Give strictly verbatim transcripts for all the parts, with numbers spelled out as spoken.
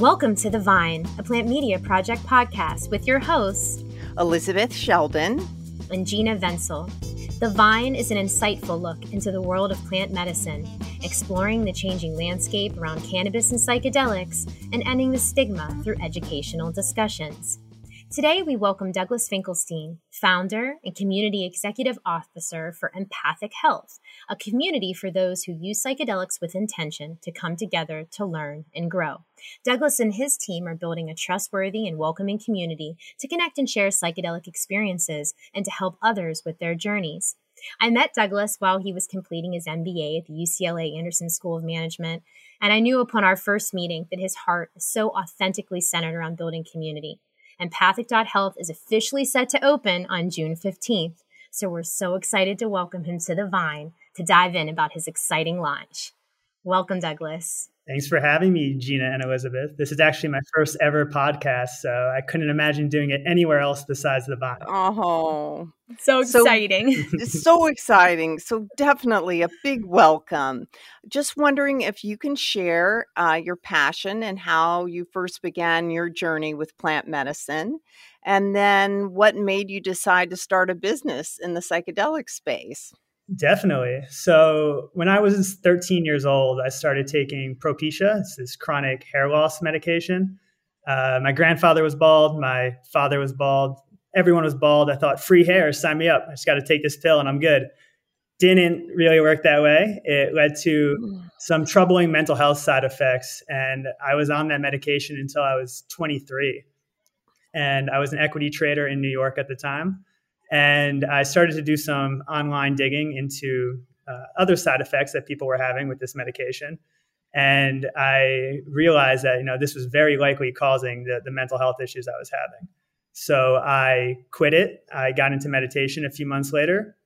Welcome to The Vine, a Plant Media Project podcast with your hosts, Elizabeth Sheldon and Gina Venzel. The Vine is an insightful look into the world of plant medicine, exploring the changing landscape around cannabis and psychedelics, and ending the stigma through educational discussions. Today, we welcome Douglas Finkelstein, founder and community executive officer for Empathic Health, a community for those who use psychedelics with intention to come together to learn and grow. Douglas and his team are building a trustworthy and welcoming community to connect and share psychedelic experiences and to help others with their journeys. I met Douglas while he was completing his M B A at the U C L A Anderson School of Management, and I knew upon our first meeting that his heart is so authentically centered around building community. Empathic dot health is officially set to open on June fifteenth, so we're so excited to welcome him to The Vine to dive in about his exciting launch. Welcome, Douglas. Thanks for having me, Gina and Elizabeth. This is actually my first ever podcast, so I couldn't imagine doing it anywhere else besides The Vine. Oh, so exciting. So, it's so exciting. So definitely a big welcome. Just wondering if you can share uh, your passion and how you first began your journey with plant medicine, and then what made you decide to start a business in the psychedelic space? Definitely. So when I was thirteen years old, I started taking Propecia. It's this chronic hair loss medication. Uh, my grandfather was bald. My father was bald. Everyone was bald. I thought, free hair, sign me up. I just got to take this pill and I'm good. Didn't really work that way. It led to some troubling mental health side effects. And I was on that medication until I was twenty-three. And I was an equity trader in New York at the time. And I started to do some online digging into uh, other side effects that people were having with this medication. And I realized that, you know, this was very likely causing the, the mental health issues I was having. So I quit it. I got into meditation a few months later,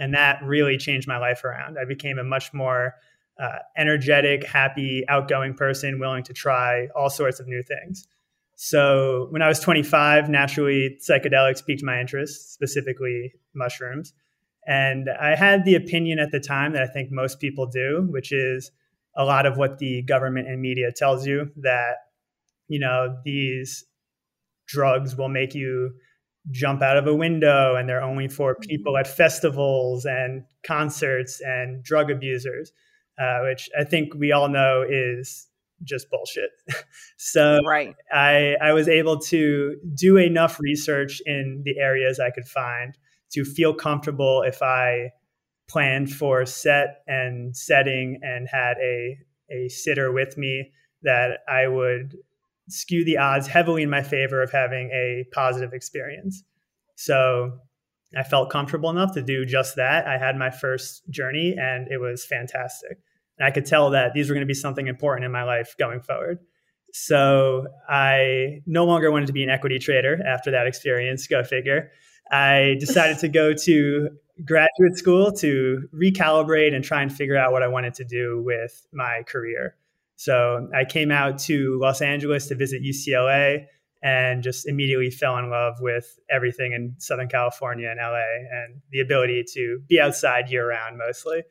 and that really changed my life around. I became a much more uh, energetic, happy, outgoing person, willing to try all sorts of new things. So when I was twenty-five, naturally, psychedelics piqued my interest, specifically mushrooms. And I had the opinion at the time that I think most people do, which is a lot of what the government and media tells you, that, you know, these drugs will make you jump out of a window and they're only for people at festivals and concerts and drug abusers, uh, which I think we all know is just bullshit. So right. I, I was able to do enough research in the areas I could find to feel comfortable if I planned for set and setting and had a, a sitter with me, that I would skew the odds heavily in my favor of having a positive experience. So I felt comfortable enough to do just that. I had my first journey and it was fantastic. And I could tell that these were going to be something important in my life going forward. So I no longer wanted to be an equity trader after that experience, go figure. I decided to go to graduate school to recalibrate and try and figure out what I wanted to do with my career. So I came out to Los Angeles to visit U C L A and just immediately fell in love with everything in Southern California and L A and the ability to be outside year-round mostly.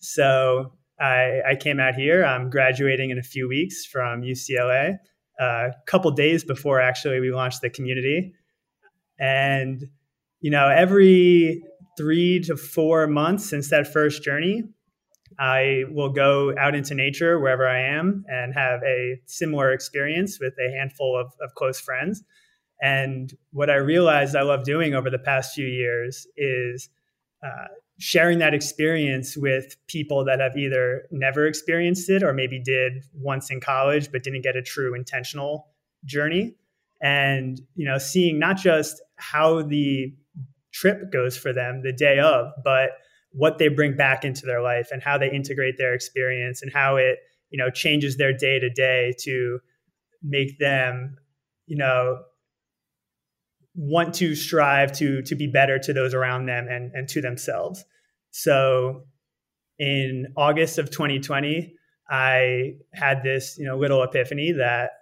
So I, I came out here. I'm graduating in a few weeks from U C L A, a uh, couple days before actually we launched the community. And, you know, every three to four months since that first journey, I will go out into nature wherever I am and have a similar experience with a handful of, of close friends. And what I realized I love doing over the past few years is uh, sharing that experience with people that have either never experienced it or maybe did once in college, but didn't get a true intentional journey. And, you know, seeing not just how the trip goes for them the day of, but what they bring back into their life and how they integrate their experience and how it, you know, changes their day to day to make them, you know, want to strive to to be better to those around them and, and to themselves. So in August of twenty twenty, I had this, you know, little epiphany that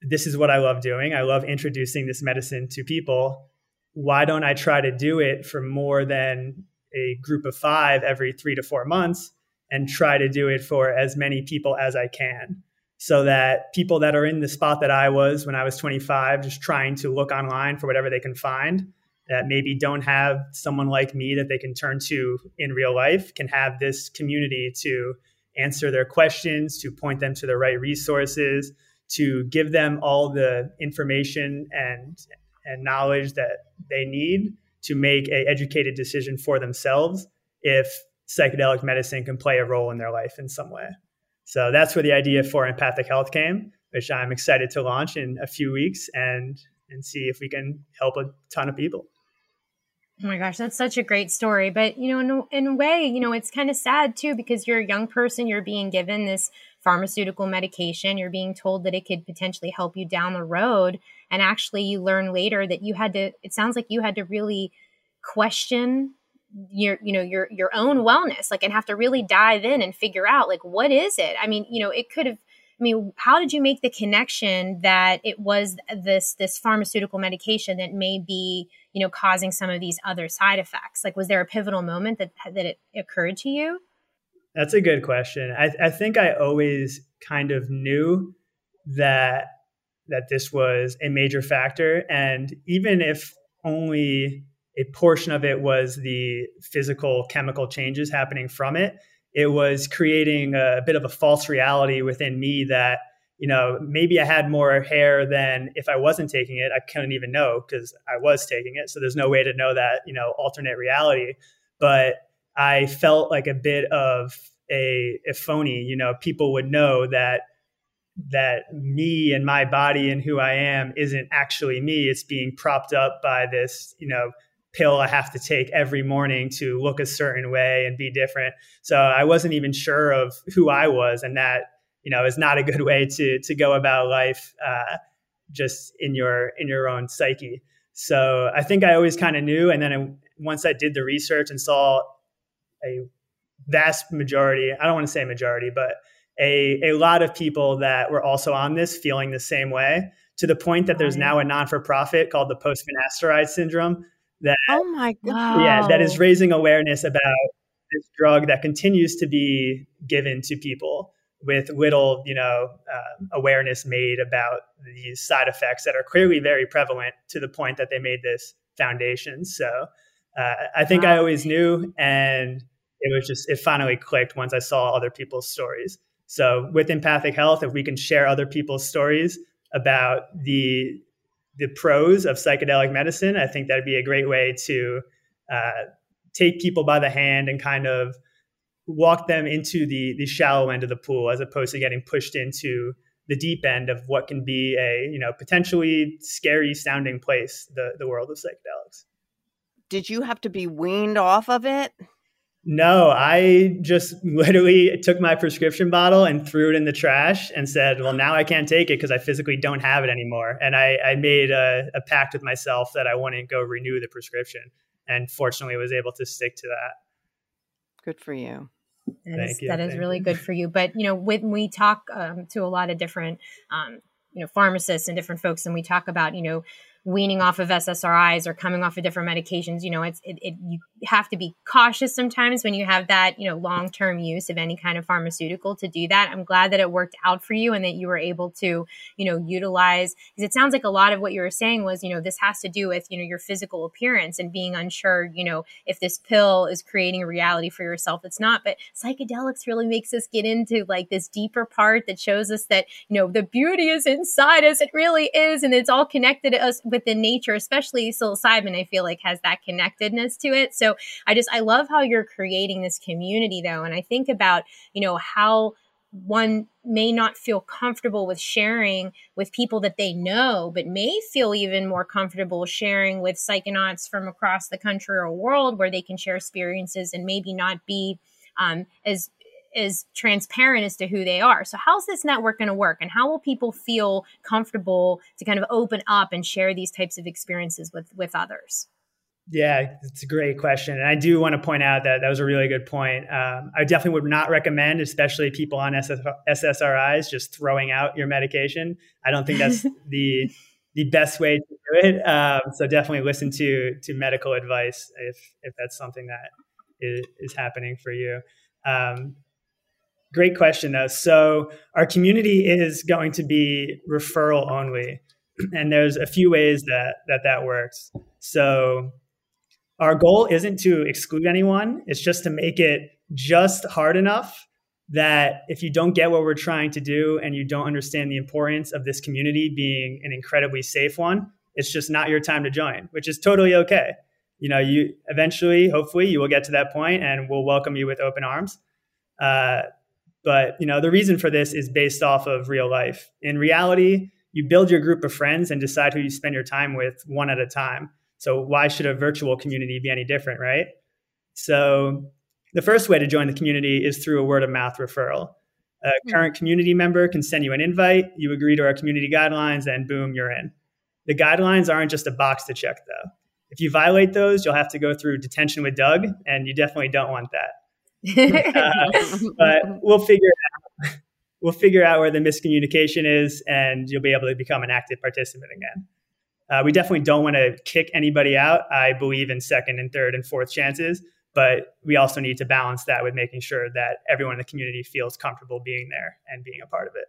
this is what I love doing. I love introducing this medicine to people. Why don't I try to do it for more than a group of five every three to four months and try to do it for as many people as I can? so that people that are in the spot that I was when I was twenty-five, just trying to look online for whatever they can find, that maybe don't have someone like me that they can turn to in real life, can have this community to answer their questions, to point them to the right resources, to give them all the information and and knowledge that they need to make an educated decision for themselves if psychedelic medicine can play a role in their life in some way. So that's where the idea for Empathic Health came, which I'm excited to launch in a few weeks and and see if we can help a ton of people. Oh my gosh, that's such a great story. But, you know, in, in a way, you know, it's kind of sad too, because you're a young person, you're being given this pharmaceutical medication, you're being told that it could potentially help you down the road. And actually you learn later that you had to, it sounds like you had to really question your, you know, your, your own wellness, like, and have to really dive in and figure out like, what is it? I mean, you know, it could have, I mean, how did you make the connection that it was this this pharmaceutical medication that may be, you know, causing some of these other side effects? Like, was there a pivotal moment that that it occurred to you? That's a good question. I, I think I always kind of knew that that this was a major factor, and even if only a portion of it was the physical chemical changes happening from it, it was creating a bit of a false reality within me that, you know, maybe I had more hair than if I wasn't taking it. I couldn't even know because I was taking it. So there's no way to know that, you know, alternate reality. But I felt like a bit of a, a phony, you know, people would know that, that me and my body and who I am isn't actually me. It's being propped up by this, you know, pill I have to take every morning to look a certain way and be different. So I wasn't even sure of who I was, and that, you know, is not a good way to to go about life, uh, just in your in your own psyche. So I think I always kind of knew, and then I, once I did the research and saw a vast majority, I don't want to say majority, but a a lot of people that were also on this feeling the same way, to the point that there's now a non-for-profit called the Post-Finasteride Syndrome. That, oh my God. Yeah, that is raising awareness about this drug that continues to be given to people with little, you know, um, awareness made about these side effects that are clearly very prevalent, to the point that they made this foundation. So uh, I think wow. I always knew, and it was just, it finally clicked once I saw other people's stories. So with Empathic Health, if we can share other people's stories about the the pros of psychedelic medicine, I think that'd be a great way to uh, take people by the hand and kind of walk them into the the shallow end of the pool, as opposed to getting pushed into the deep end of what can be a, you know, potentially scary sounding place, the, the world of psychedelics. Did you have to be weaned off of it? No, I just literally took my prescription bottle and threw it in the trash and said, well, now I can't take it because I physically don't have it anymore. And I, I made a, a pact with myself that I wouldn't go renew the prescription. And fortunately, was able to stick to that. Good for you. That Thank is, you. That is really good for you. But, you know, when we talk um, to a lot of different, um, you know, pharmacists and different folks, and we talk about, you know, weaning off of S S R Is or coming off of different medications, you know, it's it, it you have to be cautious sometimes when you have that, you know, long-term use of any kind of pharmaceutical to do that. I'm glad that it worked out for you and that you were able to, you know, utilize, because it sounds like a lot of what you were saying was, you know, this has to do with, you know, your physical appearance and being unsure, you know, if this pill is creating a reality for yourself, it's not. But psychedelics really makes us get into like this deeper part that shows us that, you know, the beauty is inside us. It really is. And it's all connected to us within nature, especially psilocybin, I feel like has that connectedness to it. So I just, I love how you're creating this community though. And I think about, you know, how one may not feel comfortable with sharing with people that they know, but may feel even more comfortable sharing with psychonauts from across the country or world, where they can share experiences and maybe not be um, as is transparent as to who they are. So how's this network going to work, and how will people feel comfortable to kind of open up and share these types of experiences with, with others? Yeah, it's a great question. And I do want to point out that that was a really good point. Um, I definitely would not recommend, especially people on S S R Is, just throwing out your medication. I don't think that's the, the best way to do it. Um, so definitely listen to, to medical advice if, if that's something that is, is happening for you. Um, Great question, though. So our community is going to be referral only. And there's a few ways that that, that works. So our goal isn't to exclude anyone. It's just to make it just hard enough that if you don't get what we're trying to do and you don't understand the importance of this community being an incredibly safe one, it's just not your time to join, which is totally okay. You know, you eventually, hopefully you will get to that point and we'll welcome you with open arms. Uh, but, you know, the reason for this is based off of real life. In reality, you build your group of friends and decide who you spend your time with one at a time. So why should a virtual community be any different, right? So the first way to join the community is through a word of mouth referral. A current community member can send you an invite. You agree to our community guidelines and boom, you're in. The guidelines aren't just a box to check though. If you violate those, you'll have to go through detention with Doug, and you definitely don't want that. uh, but we'll figure it out. We'll figure out where the miscommunication is, and you'll be able to become an active participant again. Uh, we definitely don't want to kick anybody out. I believe in second and third and fourth chances, but we also need to balance that with making sure that everyone in the community feels comfortable being there and being a part of it.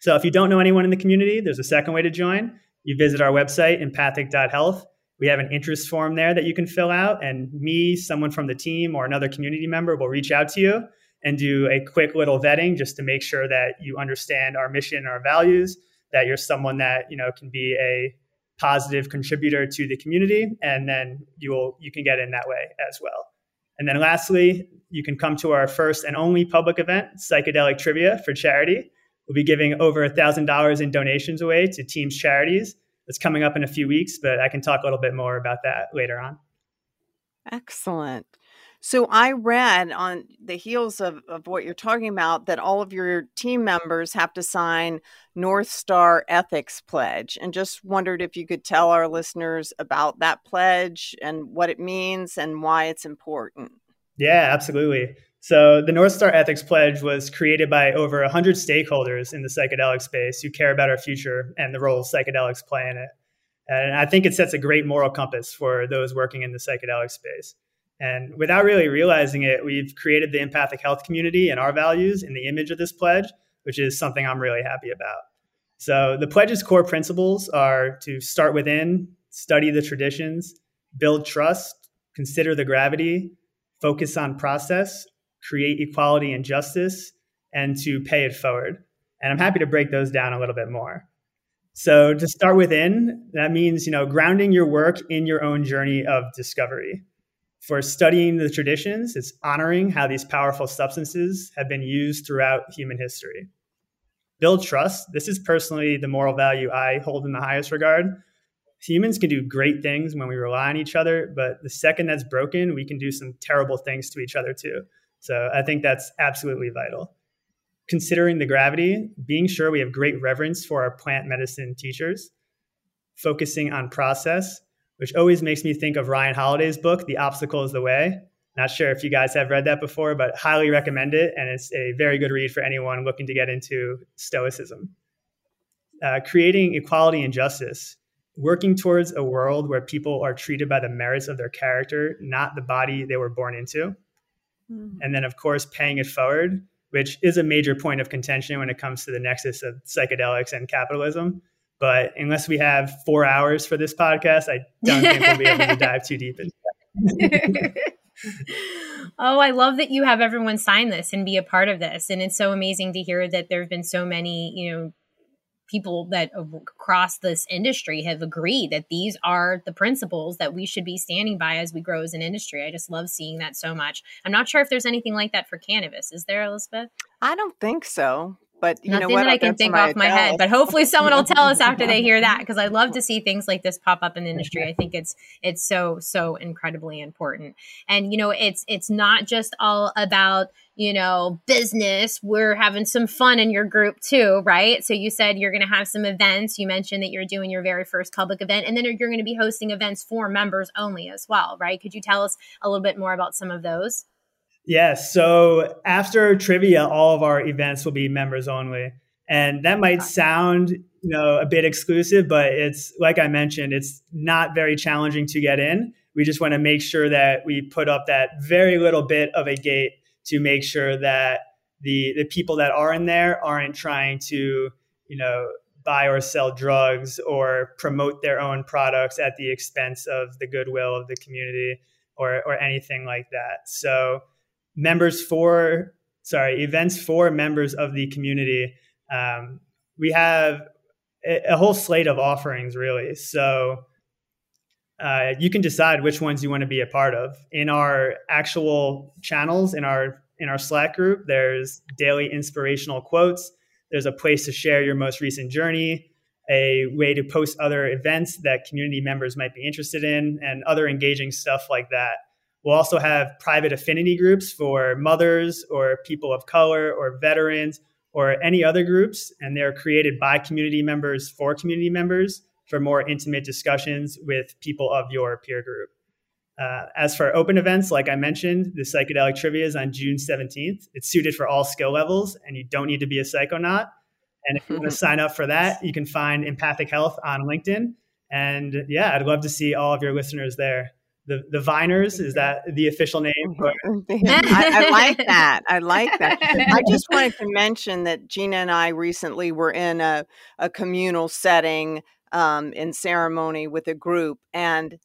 So if you don't know anyone in the community, there's a second way to join. You visit our website, empathic dot health. We have an interest form there that you can fill out, and me, someone from the team, or another community member will reach out to you and do a quick little vetting just to make sure that you understand our mission, our values, that you're someone that, you know, can be a positive contributor to the community, and then you will you can get in that way as well. And then lastly, you can come to our first and only public event, Psychedelic Trivia for Charity. We'll be giving over one thousand dollars in donations away to teams' charities. It's coming up in a few weeks, but I can talk a little bit more about that later on. Excellent. So I read on the heels of, of what you're talking about that all of your team members have to sign North Star Ethics Pledge, and just wondered if you could tell our listeners about that pledge and what it means and why it's important. Yeah, absolutely. So the North Star Ethics Pledge was created by over one hundred stakeholders in the psychedelic space who care about our future and the role psychedelics play in it. And I think it sets a great moral compass for those working in the psychedelic space. And without really realizing it, we've created the empathic health community and our values in the image of this pledge, which is something I'm really happy about. So the pledge's core principles are to start within, study the traditions, build trust, consider the gravity, focus on process, create equality and justice, and to pay it forward. And I'm happy to break those down a little bit more. So to start within, that means, you know, grounding your work in your own journey of discovery. For studying the traditions, it's honoring how these powerful substances have been used throughout human history. Build trust. This is personally the moral value I hold in the highest regard. Humans can do great things when we rely on each other, but the second that's broken, we can do some terrible things to each other too. So I think that's absolutely vital. Considering the gravity, being sure we have great reverence for our plant medicine teachers, focusing on process, which always makes me think of Ryan Holiday's book, The Obstacle is the Way. Not sure if you guys have read that before, but highly recommend it. And it's a very good read for anyone looking to get into Stoicism. Uh, creating equality and justice, working towards a world where people are treated by the merits of their character, not the body they were born into. And then, of course, paying it forward, which is a major point of contention when it comes to the nexus of psychedelics and capitalism. But unless we have four hours for this podcast, I don't think we'll be able to dive too deep into that. Oh, I love that you have everyone sign this and be a part of this. And it's so amazing to hear that there have been so many, you know, people that across this industry have agreed that these are the principles that we should be standing by as we grow as an industry. I just love seeing that so much. I'm not sure if there's anything like that for cannabis. Is there, Elizabeth? I don't think so. But you Nothing know what? that I can That's think my off my adult. head, but hopefully someone will tell us after they hear that, because I love to see things like this pop up in the industry. I think it's it's so, so incredibly important. And, you know, it's it's not just all about, you know, business. We're having some fun in your group too, right? So you said you're going to have some events. You mentioned that you're doing your very first public event, and then you're going to be hosting events for members only as well, right? Could you tell us a little bit more about some of those? Yes. Yeah, so after trivia, all of our events will be members only. And that might sound, you know, a bit exclusive, but it's like I mentioned, it's not very challenging to get in. We just want to make sure that we put up that very little bit of a gate to make sure that the the people that are in there aren't trying to, you know, buy or sell drugs or promote their own products at the expense of the goodwill of the community or or anything like that. So members for, sorry, events for members of the community, um, we have a, a whole slate of offerings, really. So uh, you can decide which ones you want to be a part of. In our actual channels, in our in our Slack group, there's daily inspirational quotes. There's a place to share your most recent journey, a way to post other events that community members might be interested in, and other engaging stuff like that. We'll also have private affinity groups for mothers or people of color or veterans or any other groups. And they're created by community members for community members for more intimate discussions with people of your peer group. Uh, as for open events, like I mentioned, the psychedelic trivia is on June seventeenth. It's suited for all skill levels, and you don't need to be a psychonaut. And if you want to sign up for that, you can find Empathic Health on LinkedIn. And yeah, I'd love to see all of your listeners there. The the Viners, is that the official name? I, I like that. I like that. I just wanted to mention that Gina and I recently were in a, a communal setting um, in ceremony with a group, and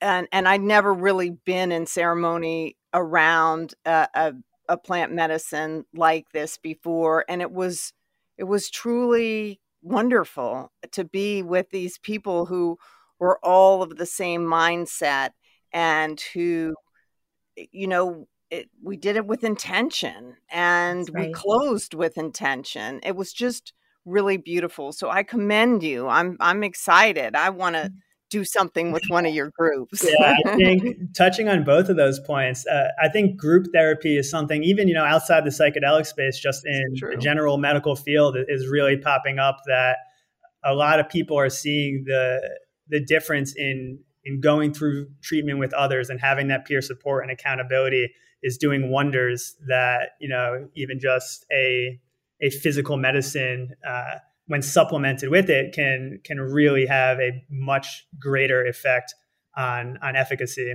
And and I'd never really been in ceremony around a, a, a plant medicine like this before, and it was it was truly wonderful to be with these people who were all of the same mindset and who, you know, it, we did it with intention and right. we closed with intention. It was just really beautiful. So I commend you. I'm I'm excited. I want to. Mm-hmm. do something with one of your groups. Yeah, I think touching on both of those points, uh, I think group therapy is something even, you know, outside the psychedelic space, just in True. the general medical field is really popping up, that a lot of people are seeing the the difference in, in going through treatment with others, and having that peer support and accountability is doing wonders that, you know, even just a, a physical medicine, uh, when supplemented with it, can can really have a much greater effect on on efficacy.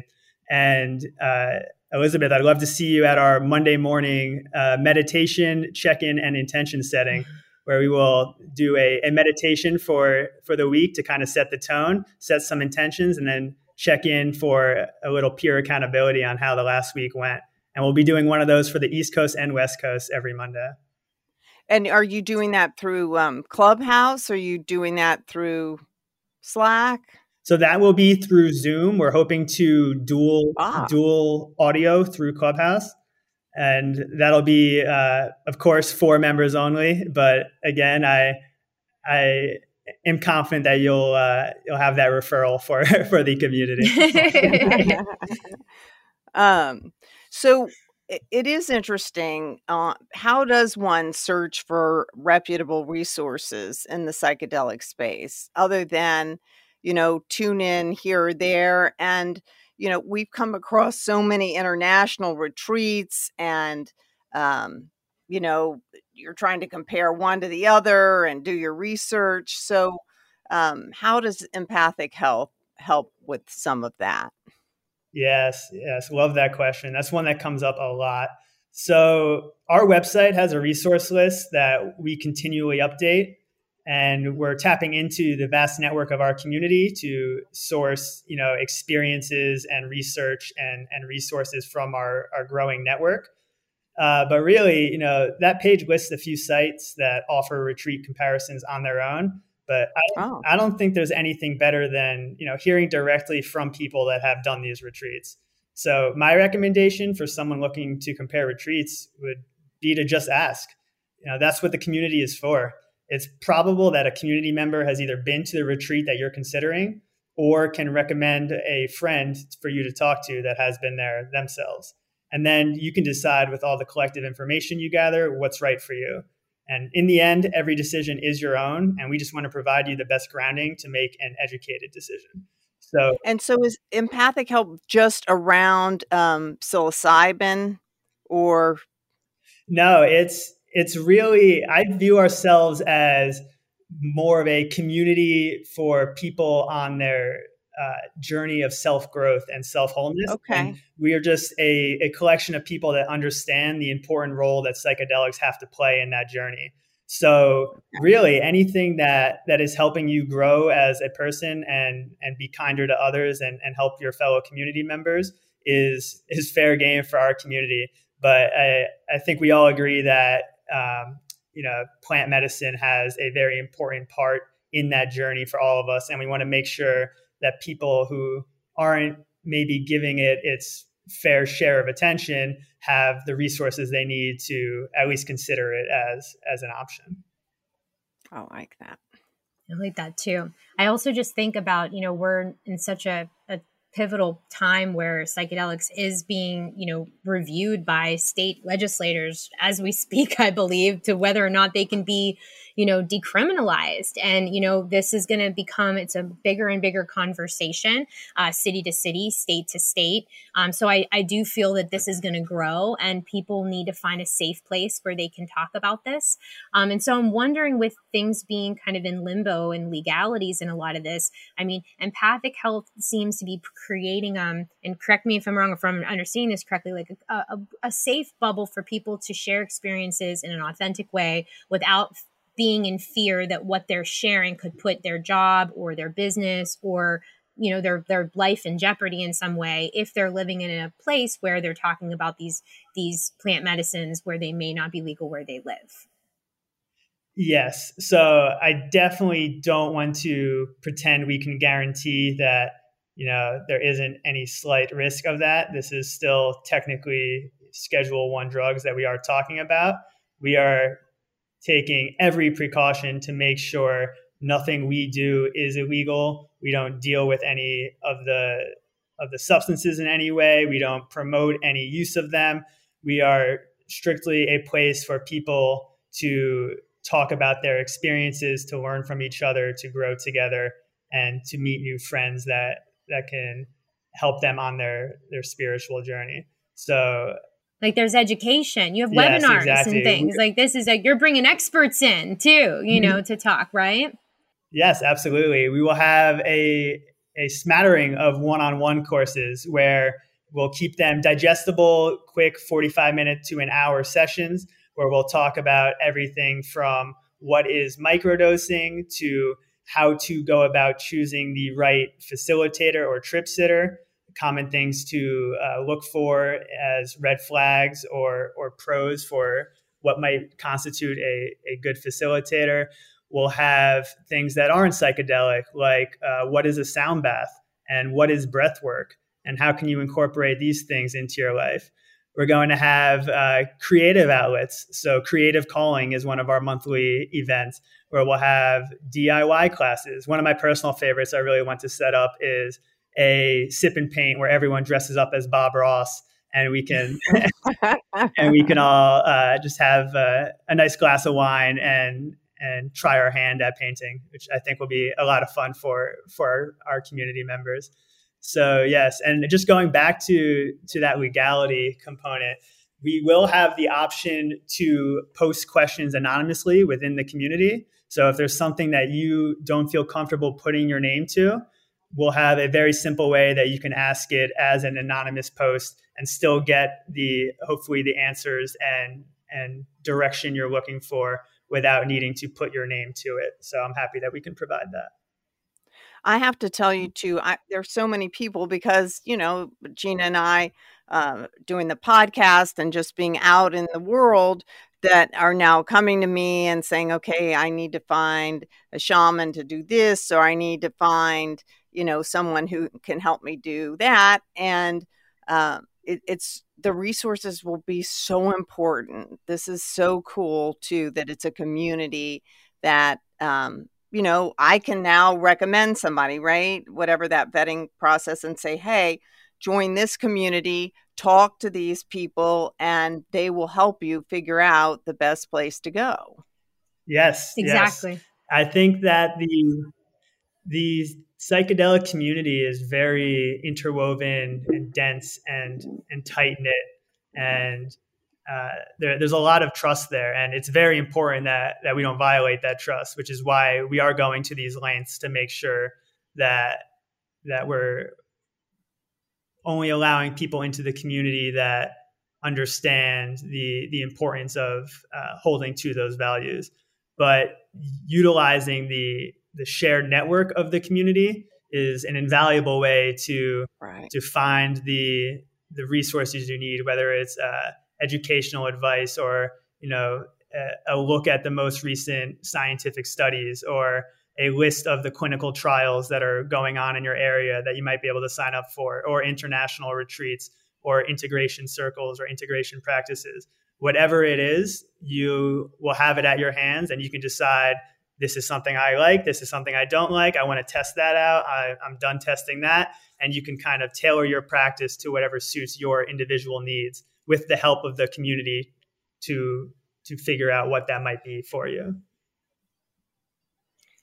And uh, Elizabeth, I'd love to see you at our Monday morning uh, meditation check-in and intention setting, where we will do a, a meditation for, for the week to kind of set the tone, set some intentions, and then check in for a little peer accountability on how the last week went. And we'll be doing one of those for the East Coast and West Coast every Monday. And are you doing that through um, Clubhouse? Are you doing that through Slack? So that will be through Zoom. We're hoping to dual ah. dual audio through Clubhouse. And that'll be, uh, of course, for members only. But again, I I am confident that you'll uh, you'll have that referral for, for the community. um. So. It is interesting. Uh, how does one search for reputable resources in the psychedelic space, other than, you know, tune in here or there? And, you know, we've come across so many international retreats, and, um, you know, you're trying to compare one to the other and do your research. So um, how does Empathic Health help with some of that? Yes, yes. Love that question. That's one that comes up a lot. So our website has a resource list that we continually update, and we're tapping into the vast network of our community to source, you know, experiences and research and, and resources from our, our growing network. Uh, but really, you know, that page lists a few sites that offer retreat comparisons on their own. But I, oh. I don't think there's anything better than, you know, hearing directly from people that have done these retreats. So my recommendation for someone looking to compare retreats would be to just ask. You know, that's what the community is for. It's probable that a community member has either been to the retreat that you're considering, or can recommend a friend for you to talk to that has been there themselves. And then you can decide, with all the collective information you gather, what's right for you. And in the end, every decision is your own, and we just want to provide you the best grounding to make an educated decision. So, and so is Empathic Health just around um, psilocybin, or? No, it's it's really, I view ourselves as more of a community for people on their uh, journey of self-growth and self-wholeness. Okay. And we are just a, a collection of people that understand the important role that psychedelics have to play in that journey. So really anything that, that is helping you grow as a person and, and be kinder to others and, and help your fellow community members is, is fair game for our community. But I, I think we all agree that, um, you know, plant medicine has a very important part in that journey for all of us. And we want to make sure that people who aren't maybe giving it its fair share of attention have the resources they need to at least consider it as as an option. I like that. I like that too. I also just think about, you know, we're in such a, a pivotal time where psychedelics is being, you know, reviewed by state legislators as we speak, I believe, to whether or not they can be, you know, decriminalized. And, you know, this is going to become, it's a bigger and bigger conversation, uh, city to city, state to state. Um, so I, I do feel that this is going to grow and people need to find a safe place where they can talk about this. Um, and so I'm wondering, with things being kind of in limbo and legalities in a lot of this, I mean, Empathic Health seems to be creating, um, and correct me if I'm wrong, if I'm understanding this correctly, like a, a, a safe bubble for people to share experiences in an authentic way without being in fear that what they're sharing could put their job or their business or, you know, their, their life in jeopardy in some way, if they're living in a place where they're talking about these, these plant medicines where they may not be legal where they live. Yes. So I definitely don't want to pretend we can guarantee that, you know, there isn't any slight risk of that. This is still technically Schedule One drugs that we are talking about. We are taking every precaution to make sure nothing we do is illegal. We don't deal with any of the of the substances in any way. We don't promote any use of them. We are strictly a place for people to talk about their experiences, to learn from each other, to grow together, and to meet new friends that that can help them on their, their spiritual journey. So like there's education, you have yes, webinars exactly. and things like this is like, you're bringing experts in too, you know, mm-hmm. to talk, right? Yes, absolutely. We will have a, a smattering of one-on-one courses where we'll keep them digestible, quick forty-five minute to an hour sessions where we'll talk about everything from what is microdosing to how to go about choosing the right facilitator or trip sitter, common things to uh, look for as red flags or or pros for what might constitute a, a good facilitator. We'll have things that aren't psychedelic, like uh, what is a sound bath and what is breath work and how can you incorporate these things into your life. We're going to have uh, creative outlets. So Creative Calling is one of our monthly events where we'll have D I Y classes. One of my personal favorites I really want to set up is a sip and paint where everyone dresses up as Bob Ross and we can and we can all uh, just have uh, a nice glass of wine and and try our hand at painting, which I think will be a lot of fun for for our community members. So yes, and just going back to to that legality component, we will have the option to post questions anonymously within the community. So if there's something that you don't feel comfortable putting your name to, we'll have a very simple way that you can ask it as an anonymous post and still get the, hopefully the answers and, and direction you're looking for without needing to put your name to it. So I'm happy that we can provide that. I have to tell you too, I, there's so many people because, you know, Gina and I uh, doing the podcast and just being out in the world that are now coming to me and saying, okay, I need to find a shaman to do this, or I need to find, you know, someone who can help me do that. And uh, it, it's the resources will be so important. This is so cool too, that it's a community that, um, you know, I can now recommend somebody, right? Whatever that vetting process, and say, hey, join this community, talk to these people, and they will help you figure out the best place to go. Yes, exactly. Yes. I think that the, the, psychedelic community is very interwoven and dense and and tight-knit. And uh, there, there's a lot of trust there. And it's very important that that we don't violate that trust, which is why we are going to these lengths to make sure that that we're only allowing people into the community that understand the the importance of uh, holding to those values, but utilizing the the shared network of the community is an invaluable way to right. to find the the resources you need, whether it's uh, educational advice or you know a, a look at the most recent scientific studies or a list of the clinical trials that are going on in your area that you might be able to sign up for, or international retreats, or integration circles, or integration practices. Whatever it is, you will have it at your hands, and you can decide, this is something I like, this is something I don't like, I want to test that out, I, I'm done testing that. And you can kind of tailor your practice to whatever suits your individual needs with the help of the community to, to figure out what that might be for you.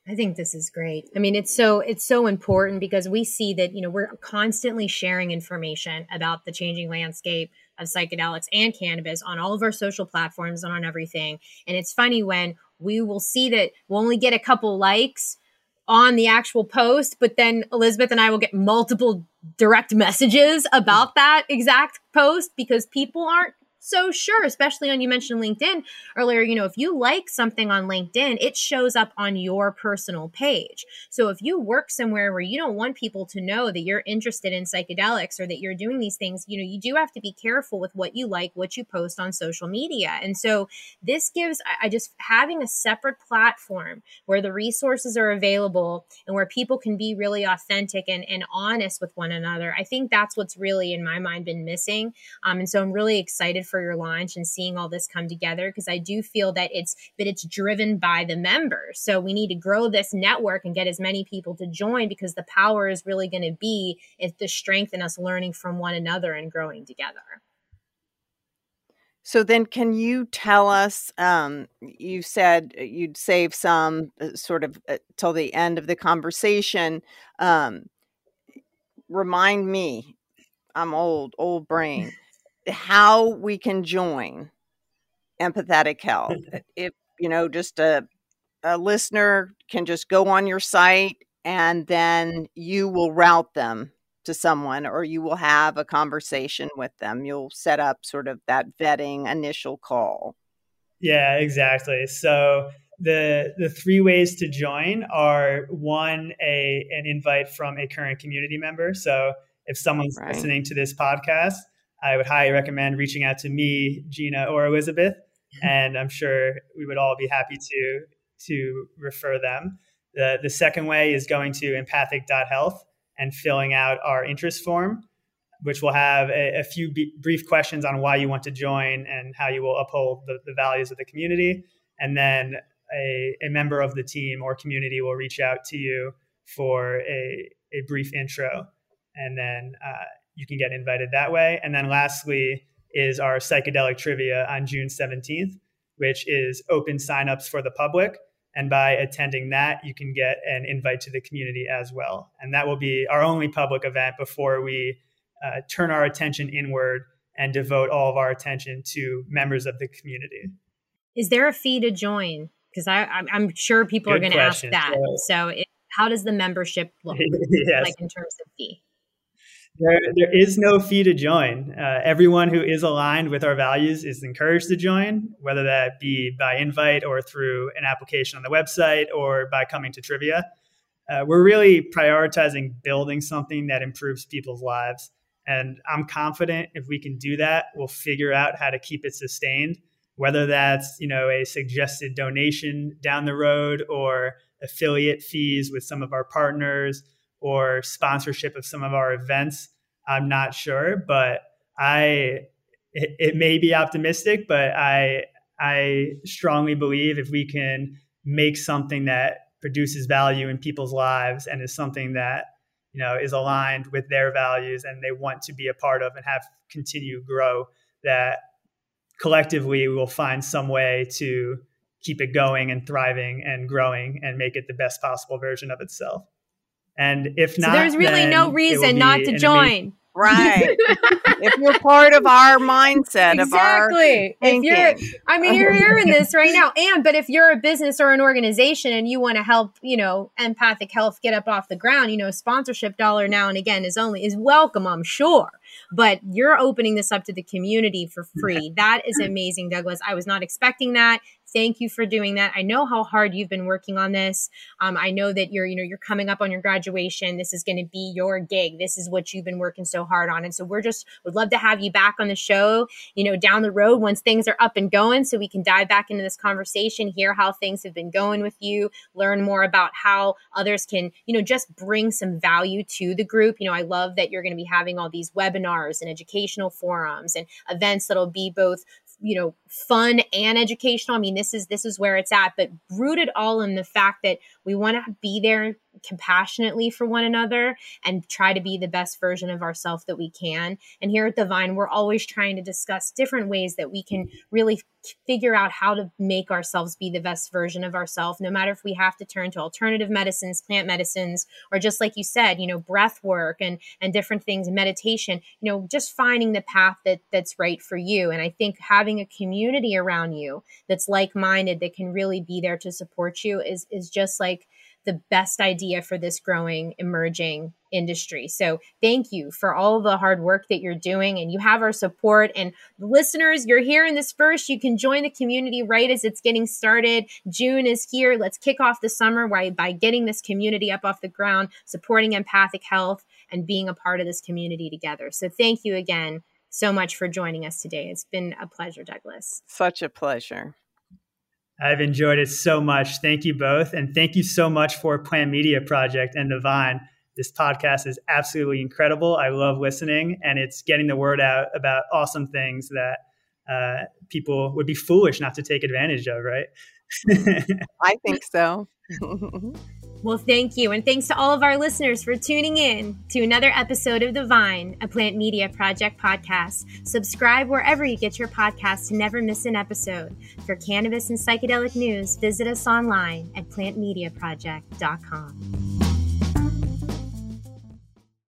I think this is great. I mean, it's so it's so important because we see that, you know, we're constantly sharing information about the changing landscape of psychedelics and cannabis on all of our social platforms and on everything. And it's funny when we will see that we'll only get a couple likes on the actual post, but then Elizabeth and I will get multiple direct messages about that exact post because people aren't so sure, especially on, you mentioned LinkedIn earlier, you know, if you like something on LinkedIn, it shows up on your personal page. So if you work somewhere where you don't want people to know that you're interested in psychedelics or that you're doing these things, you know, you do have to be careful with what you like, what you post on social media. And so this gives, I just having a separate platform where the resources are available and where people can be really authentic and, and honest with one another. I think that's what's really, in my mind, been missing. Um, and so I'm really excited for your launch and seeing all this come together, because I do feel that it's that it's driven by the members. So we need to grow this network and get as many people to join, because the power is really going to be is the strength in us learning from one another and growing together. So then can you tell us, um, you said you'd save some uh, sort of uh, till the end of the conversation. Um, remind me, I'm old, old brain. How we can join Empathic Health. If, you know, just a, a listener can just go on your site and then you will route them to someone, or you will have a conversation with them. You'll set up sort of that vetting initial call. Yeah, exactly. So the the three ways to join are one, a an invite from a current community member. So if someone's right. listening to this podcast, I would highly recommend reaching out to me, Gina, or Elizabeth, and I'm sure we would all be happy to to refer them. The, the second way is going to empathic dot health and filling out our interest form, which will have a, a few b- brief questions on why you want to join and how you will uphold the, the values of the community. And then a, a member of the team or community will reach out to you for a, a brief intro. And then uh, you can get invited that way. And then lastly is our psychedelic trivia on June seventeenth, which is open signups for the public. And by attending that, you can get an invite to the community as well. And that will be our only public event before we uh, turn our attention inward and devote all of our attention to members of the community. Is there a fee to join? Because I'm, I'm sure people Good are going to ask that. So, so it, how does the membership look yes. like in terms of fee? There, there is no fee to join. Uh, everyone who is aligned with our values is encouraged to join, whether that be by invite or through an application on the website or by coming to trivia. Uh, we're really prioritizing building something that improves people's lives. And I'm confident if we can do that, we'll figure out how to keep it sustained, whether that's, you know, a suggested donation down the road or affiliate fees with some of our partners, or sponsorship of some of our events. I'm not sure, but I it, it may be optimistic, but I I strongly believe if we can make something that produces value in people's lives and is something that, you know, is aligned with their values and they want to be a part of and have continue grow, that collectively we will find some way to keep it going and thriving and growing and make it the best possible version of itself. And if not, so there's really no reason not to join. Amazing- Right. If you're part of our mindset, exactly. of our thinking. If you're, I mean, you're hearing this right now. And, but if you're a business or an organization and you want to help, you know, Empathic Health get up off the ground, you know, sponsorship dollar now and again is only, is welcome, I'm sure. But you're opening this up to the community for free. That is amazing, Douglas. I was not expecting that. Thank you for doing that. I know how hard you've been working on this. Um, I know that you're, you know, you're coming up on your graduation. This is going to be your gig. This is what you've been working so hard on. And so we're just, would love to have you back on the show, you know, down the road once things are up and going, so we can dive back into this conversation, hear how things have been going with you, learn more about how others can, you know, just bring some value to the group. You know, I love that you're going to be having all these webinars and educational forums and events that'll be both, you know, fun and educational. I mean, this is, this is where it's at, but rooted all in the fact that we want to be there compassionately for one another and try to be the best version of ourselves that we can. And here at The Vine, we're always trying to discuss different ways that we can really figure out how to make ourselves be the best version of ourselves, no matter if we have to turn to alternative medicines, plant medicines, or just like you said, you know, breath work and, and different things, meditation, you know, just finding the path that that's right for you. And I think having a community around you that's like-minded, that can really be there to support you is, is just like the best idea for this growing, emerging industry. So thank you for all the hard work that you're doing, and you have our support. And listeners, you're hearing this first. You can join the community right as it's getting started. June is here. Let's kick off the summer by, by getting this community up off the ground, supporting Empathic Health, and being a part of this community together. So thank you again so much for joining us today. It's been a pleasure, Douglas. Such a pleasure. I've enjoyed it so much. Thank you both. And thank you so much for Plant Media Project and The Vine. This podcast is absolutely incredible. I love listening, and it's getting the word out about awesome things that uh, people would be foolish not to take advantage of, right? I think so. Well, thank you. And thanks to all of our listeners for tuning in to another episode of The Vine, a Plant Media Project podcast. Subscribe wherever you get your podcasts to never miss an episode. For cannabis and psychedelic news, visit us online at plant media project dot com.